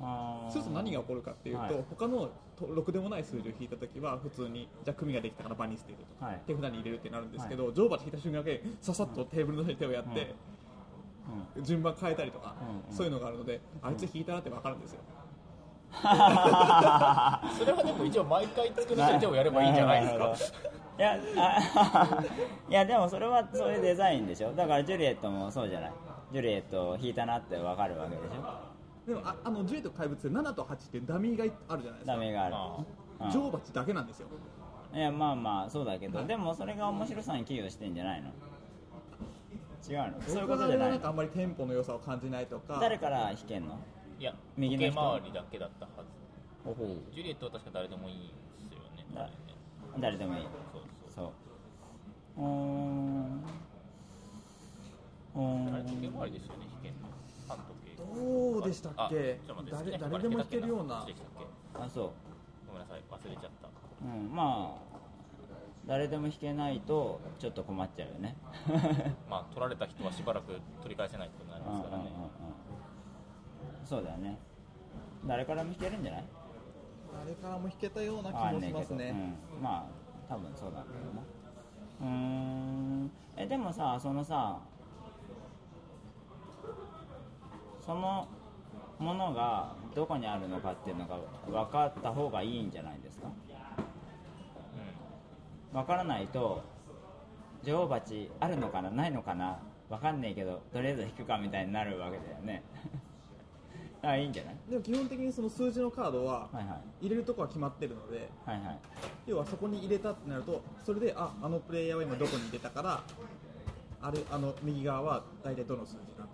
そうすると何が起こるかっていうと、他の6でもない数字を引いたときは普通にじゃあ組ができたから場に捨てると、手札に入れるってなるんですけど、女王蜂引いた瞬間だけささっとテーブルの上に手をやって、順番変えたりとか、そういうのがあるので、あいつ引いたなって分かるんですよ。それはでも一応毎回作る人をやればいいんじゃないですか。いやでもそれはそういうデザインでしょ。だからジュリエットもそうじゃない。ジュリエットを引いたなって分かるわけでしょ。でもあのジュリエット怪物で7と8ってダミーがあるじゃないですか。ダミーがある。女王蜂だけなんですよ。いやまあまあそうだけど、でもそれが面白さに寄与してんじゃないの？違うの？そういうことじゃないの？なんかあんまりテンポの良さを感じないとか。誰から引けんの？いや右の回りだけだったはず。ほほう。ジュリエットは確か誰でもいいんですよね。誰でもいい。そう。あれ時計回りですよね、引けんの。半時計。どうでしたっけ？誰でも弾けるような。あ、そう。ごめんなさい、忘れちゃった。まあ誰でも弾けないとちょっと困っちゃうよね。まあ取られた人はしばらく取り返せないことになりますからね。そうだよね。誰からも弾けるんじゃない？誰からも弾けたような気もしますね。うん、まあ多分そうなんだけどな。でもさ、そのさ、そのものがどこにあるのかっていうのが分かった方がいいんじゃないですか。分からないと女王蜂あるのかなないのかな分かんないけどとりあえず引くかみたいになるわけだよね。あ、いいんじゃない。でも基本的にその数字のカードは入れるとこは決まってるので、はいはい、要はそこに入れたってなるとそれであのプレイヤーは今どこに入れたからあの右側は大体どの数字なん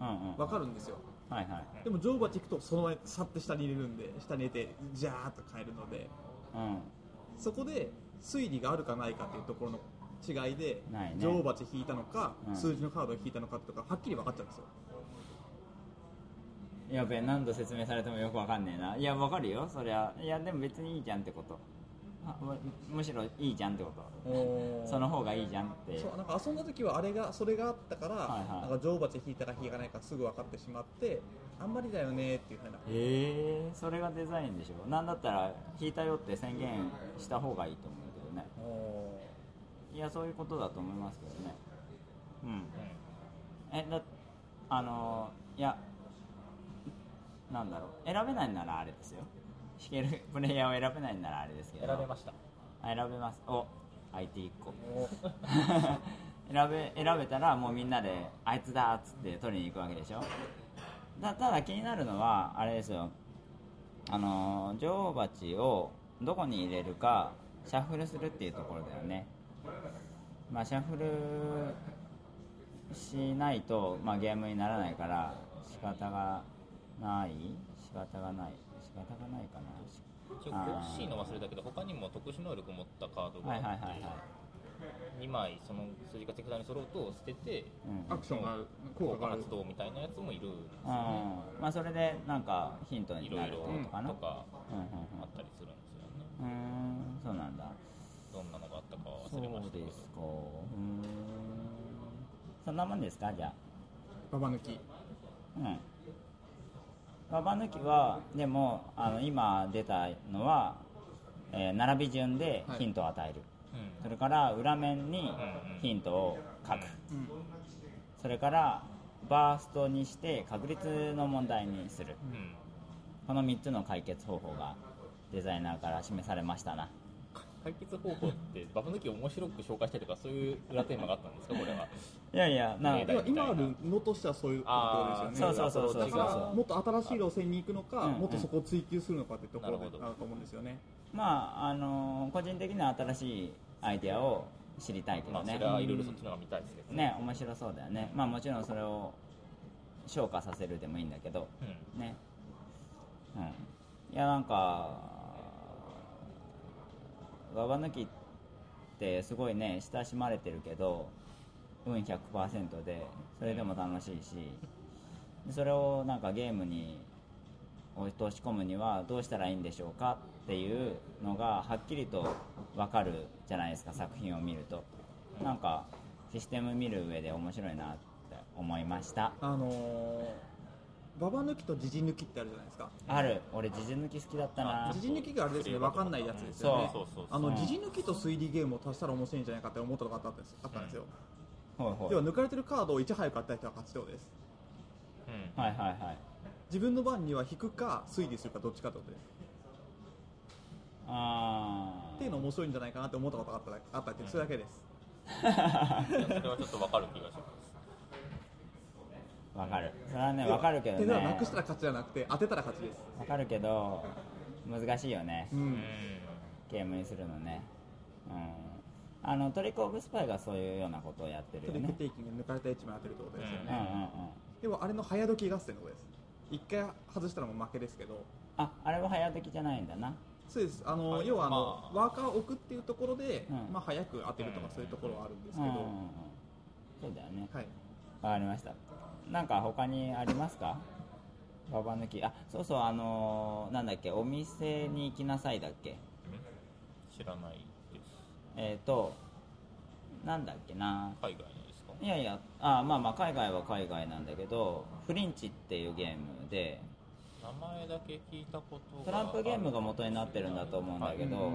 だ、うんうん、分かるんですよ、はいはい、でも女王蜂引くとその前さっと下に入れるんで下に入れてジャーッと変えるので、うん、そこで推理があるかないかっていうところの違いで、ね、女王蜂引いたのか、うん、数字のカードを引いたのかとかはっきり分かっちゃうんですよ。やべえ、何度説明されてもよくわかんねえな。いや、わかるよ、そりゃ。いや、でも別にいいじゃんってこと。むしろいいじゃんってこと。その方がいいじゃんって。そう、なんか遊んだ時はあれがそれがあったから、はいはい、なんか女王蜂引いたか引かないかすぐ分かってしまってあんまりだよねっていうふうな。それがデザインでしょ。なんだったら引いたよって宣言した方がいいと思うけどね。いや、そういうことだと思いますけどね。うん。いや、なんだろう、選べないならあれですよ。弾けるプレイヤーを選べないならあれですけど。選べました。選べます。お、IT1 個選べたらもうみんなであいつだっつって取りに行くわけでしょ。ただ気になるのはあれですよ。女王蜂をどこに入れるかシャッフルするっていうところだよね。まあ、シャッフルしないと、まあ、ゲームにならないから仕方がないかな。一応コッシーの忘れたけど他にも特殊能力を持ったカードがあって、はいはいはいはい、2枚その数字が手札に揃うと捨てて、うん、アクションが効果発動みたいなやつもいるんですよね。まあ、それでなんかヒントになるとかな、とかあったりするんですよね。そうなんだ。どんなのがあったか忘れましたけど。そうですか。そんなもんですか。じゃあババ抜き、うん、ババ抜きはでも今出たのは、並び順でヒントを与える、はい、それから裏面にヒントを書く、うん、それからバーストにして確率の問題にする、うん、この3つの解決方法がデザイナーから示されましたな。解決方法ってババ抜きを面白く紹介したりとかそういう裏テーマがあったんですか、これは。いやいや、今あるのとしてはそういうことですよね。そうだからもっと新しい路線に行くのか、もっとそこを追求するのかってところだと思うんですよね。まあ個人的な新しいアイデアを知りたいけどね。まあ、それはいろいろそっちのが見たいですけどね。ね、面白そうだよね。まあもちろんそれを昇華させるでもいいんだけど、うん、ね。うん。いや、なんか。ババ抜きってすごいね親しまれてるけど運 100% でそれでも楽しいし、それをなんかゲームに落とし込むにはどうしたらいいんでしょうかっていうのがはっきりと分かるじゃないですか。作品を見るとなんかシステム見る上で面白いなって思いました。ババ抜きとジジ抜きってあるじゃないですか。ある。俺ジジ抜き好きだったな。ジジ抜きがあれですね、分かんないやつですよね。そうジジ抜きと推理ゲームを足したら面白いんじゃないかって思ったのがあったんですよ、うん、はいはい、では抜かれてるカードをいち早く与えた人が勝ちようです、うん、はいはいはい。自分の番には引くか推理するかどっちかってことです。っていうの面白いんじゃないかなって思ったことがあったって、それだけです、うん、いや、それはちょっと分かる気がします。わかる。それはね、わかるけどね。手なくしたら勝ちじゃなくて当てたら勝ちです。わかるけど難しいよね、うん、ゲームにするのね、うん、トリックオブスパイがそういうようなことをやってるよね。トリックテイキングに抜かれた1枚当てるってことですよね、うんうんうん、でもあれの早解き合戦のことです。一回外したらもう負けですけど、あれは早解きじゃないんだな。そうです。要はワーカーを置くっていうところで、うん、まあ、早く当てるとかそういうところはあるんですけど、うんうんうん、そうだよね、はい、わかりました。なんか他にありますか、ババ抜き。そうそう、なんだっけ、お店に行きなさいだっけ。知らないです。なんだっけな。海外のですか。いやいや、あ、まあまあ海外は海外なんだけど、フリンチっていうゲームで、名前だけ聞いたことが、トランプゲームが元になってるんだと思うんだけど、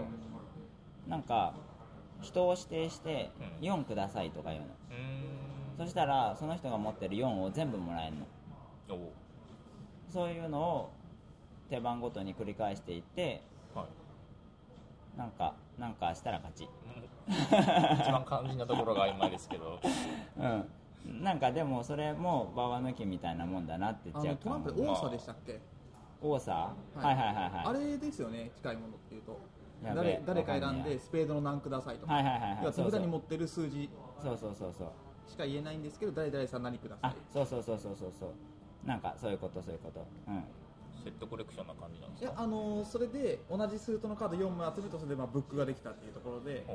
なんか人を指定して4くださいとか言うの、そしたらその人が持ってる4を全部もらえるの。お、そういうのを手番ごとに繰り返していって、はい、なんかしたら勝ち、一番肝心なところが曖昧ですけど、うん、なんかでもそれもババ抜きみたいなもんだなって。あのトランプ多さでしたっけ？多さ、はい、はいはいはいはい、あれですよね、近いものっていうと誰か選んでスペードの何くださいとか、はいはいはいはい、手札に持ってる数字しか言えないんですけど、誰々さん何ください、あ、そう、なんかそういうこと、うん、セットコレクションな感じなんですか？いや、それで同じスートのカード4枚集めると、それでまあブックができたっていうところで、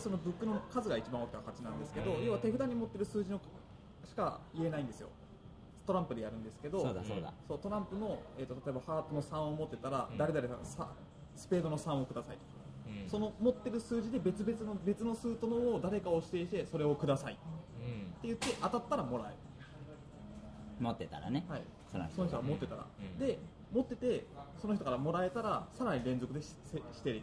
そのブックの数が一番多くは勝ちなんですけど、要は手札に持ってる数字のしか言えないんですよ。トランプでやるんですけど、そうトランプの、例えばハートの3を持ってたら、誰々さんスペードの3をくださいと、その持ってる数字で別のスートのを誰かを指定して、それをくださいって言って、当たったらもらえる、持ってたらね、はい、その人が持ってたら、で持っててその人からもらえたら、さらに連続で指定できる。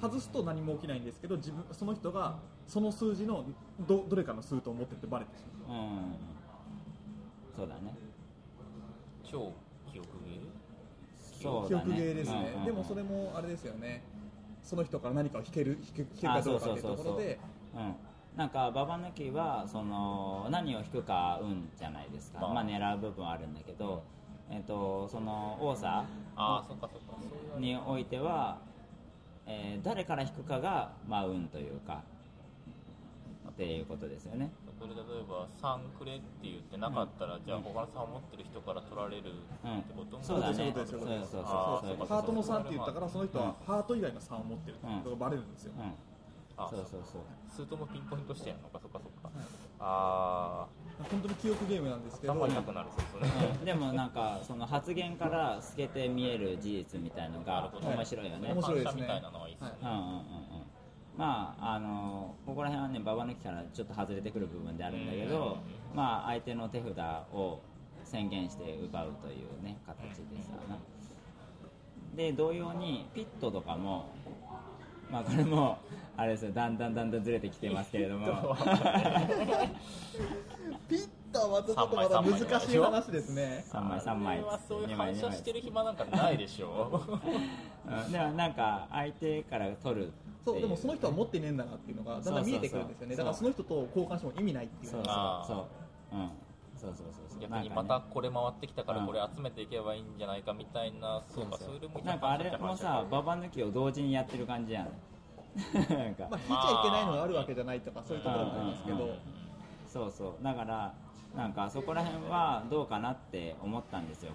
外すと何も起きないんですけど、自分その人がその数字の どれかのスートを持ってってバレてしまう、そうだね、超記憶ゲー、そうだね、記憶ゲーですね、でもそれもあれですよね、その人から何かを引けるかどうかっていうところで、なんかババ抜きはその何を引くか運じゃないですか、まあ、狙う部分はあるんだけど、その多さにおいては、誰から引くかが、まあ、運というかっていうことですよね。これ例えば3くれって言ってなかったら、じゃあ他の3を持ってる人から取られるってことも、そうだね、そうハートの3って言ったから、その人はハート以外の3を持ってるってことがバレるんですよ、そうスートもピンポイントしてやるのか、そっか、本当に記憶ゲームなんですけど、頭痛くなるそうですね、でもなんかその発言から透けて見える事実みたいのが面白いよね、反射みたいなのはいいですね、まあここら辺はね、ババ抜きからちょっと外れてくる部分であるんだけど、まあ相手の手札を宣言して奪うというね形ですよね。で同様にピットとかも、まあこれもあれですよ、だんだんずれてきてますけれどもピットはちょっとまだ難しい話ですね。3枚はそういう反射してる暇なんかないでしょでもなんか相手から取る、そうでもその人は持ってねえんだなっていうのがだんだん見えてくるんですよね。だからその人と交換しても意味ないっていうのが、そう逆にまたこれ回ってきたからこれ集めていけばいいんじゃないかみたいな、そうか、そういうもなんかあれもさ、ババ抜きを同時にやってる感じやんなんかまあ引いちゃいけないのがあるわけじゃないとか、そういうところもありますけど、そうだからなんかそこら辺はどうかなって思ったんですよ。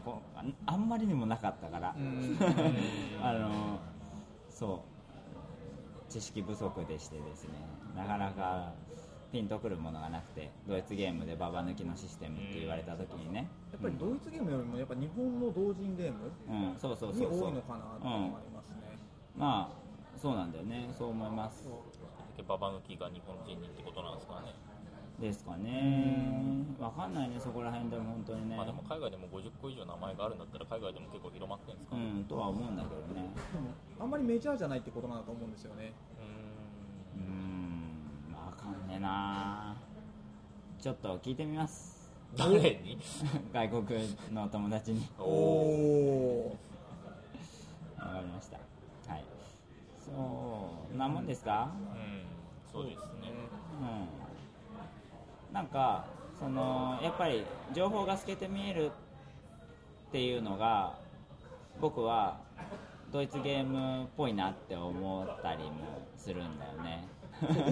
あんまりにもなかったから知識不足でしてですね、なかなかピンとくるものがなくて、ドイツゲームでババ抜きのシステムって言われた時にね、やっぱりドイツゲームよりもやっぱ日本の同人ゲームに多いのかなって思いますね、まあそうなんだよね、そう思います。ババ抜きが日本人にってことなんですかね、わかんないね、そこら辺でも本当にね、まあ、でも海外でも50個以上名前があるんだったら、海外でも結構広まってるんですかね、とは思うんだけどね。でもあんまりメジャーじゃないってことなんだと思うんですよね。わかんねえな、ちょっと聞いてみます、誰に外国の友達にわかりました。はい、そうなもんですか。そうですね、なんかそのやっぱり情報が透けて見えるっていうのが、僕はドイツゲームっぽいなって思ったりもするんだよね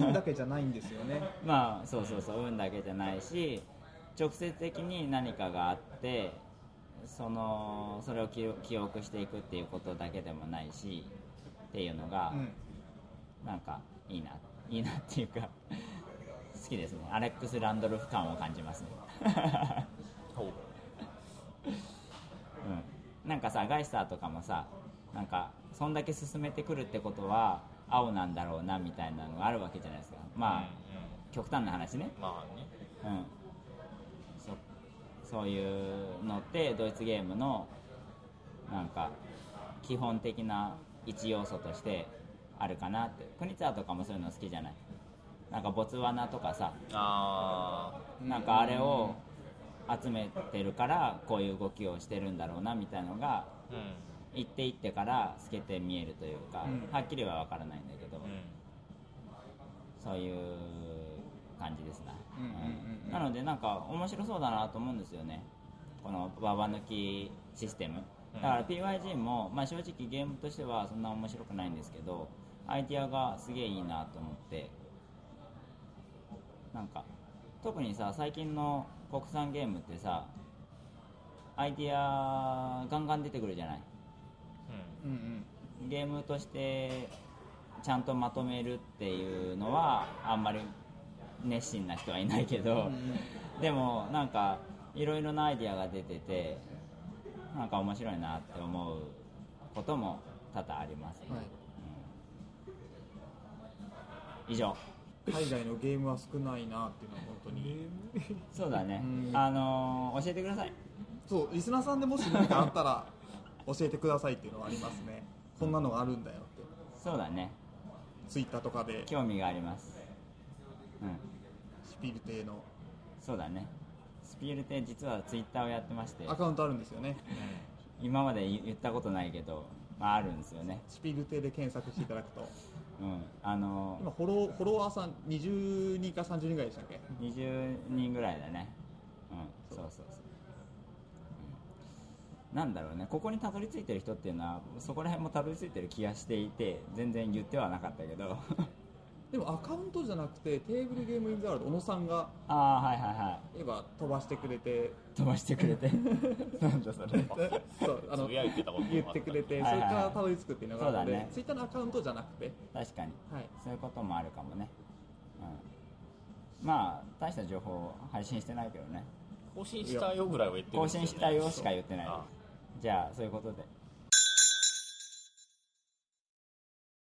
運だけじゃないんですよねまあそう運だけじゃないし、直接的に何かがあって、それを記憶していくっていうことだけでもないしっていうのが、なんかいいなっていうか好きですね。アレックス・ランドルフ感を感じますねなんかさ、ガイスターとかもさ、なんかそんだけ進めてくるってことは青なんだろうなみたいなのがあるわけじゃないですか。まあ極端な話ね。まあね、うん、そういうのってドイツゲームのなんか基本的な一要素としてあるかなって。クニツァーとかもそういうの好きじゃない。なんかボツワナとかさ、なんかあれを集めてるからこういう動きをしてるんだろうなみたいのが、うん、行ってから透けて見えるというか、うん、はっきりは分からないんだけど、うん、そういう感じですな、うんうんうん、なのでなんか面白そうだなと思うんですよね、このババ抜きシステム。だから PYG も、まあ、正直ゲームとしてはそんな面白くないんですけど、アイディアがすげえいいなと思って、なんか特にさ、最近の国産ゲームってさ、アイディアガンガン出てくるじゃない、うんうん、ゲームとしてちゃんとまとめるっていうのはあんまり熱心な人はいないけど、うん、でもなんかいろいろなアイディアが出てて、なんか面白いなって思うことも多々あります、ね。はい、うん、以上。海外のゲームは少ないなっていうのは本当にそうだね、教えてください。そう、リスナーさんでもし何かあったら教えてくださいっていうのはありますね。こんなのがあるんだよって。そうだね、ツイッターとかで興味があります、うん、スピルテの。そうだね、スピルテ実はツイッターをやってまして、アカウントあるんですよね今まで言ったことないけど、まあ、あるんですよね。スピルテで検索していただくとうん、今フォロワーさん20人か30人ぐらいでしたっけ。20人ぐらいだね、うん、そう、うん、なんだろうね、ここにたどり着いてる人っていうのはそこら辺もたどり着いてる気がしていて、全然言ってはなかったけどでもアカウントじゃなくてテーブルゲームインザワールド、小野さんがはいはいはい、飛ばしてくれてなんだそれそう言ってくれて、それからたどり着くっていうのがあるので、ツイッターのアカウントじゃなくて。確かに、はい、そういうこともあるかもね、うん、まあ大した情報配信してないけどね。更新したよぐらいは言ってるんですよね。更新したよしか言ってない。じゃあそういうことで。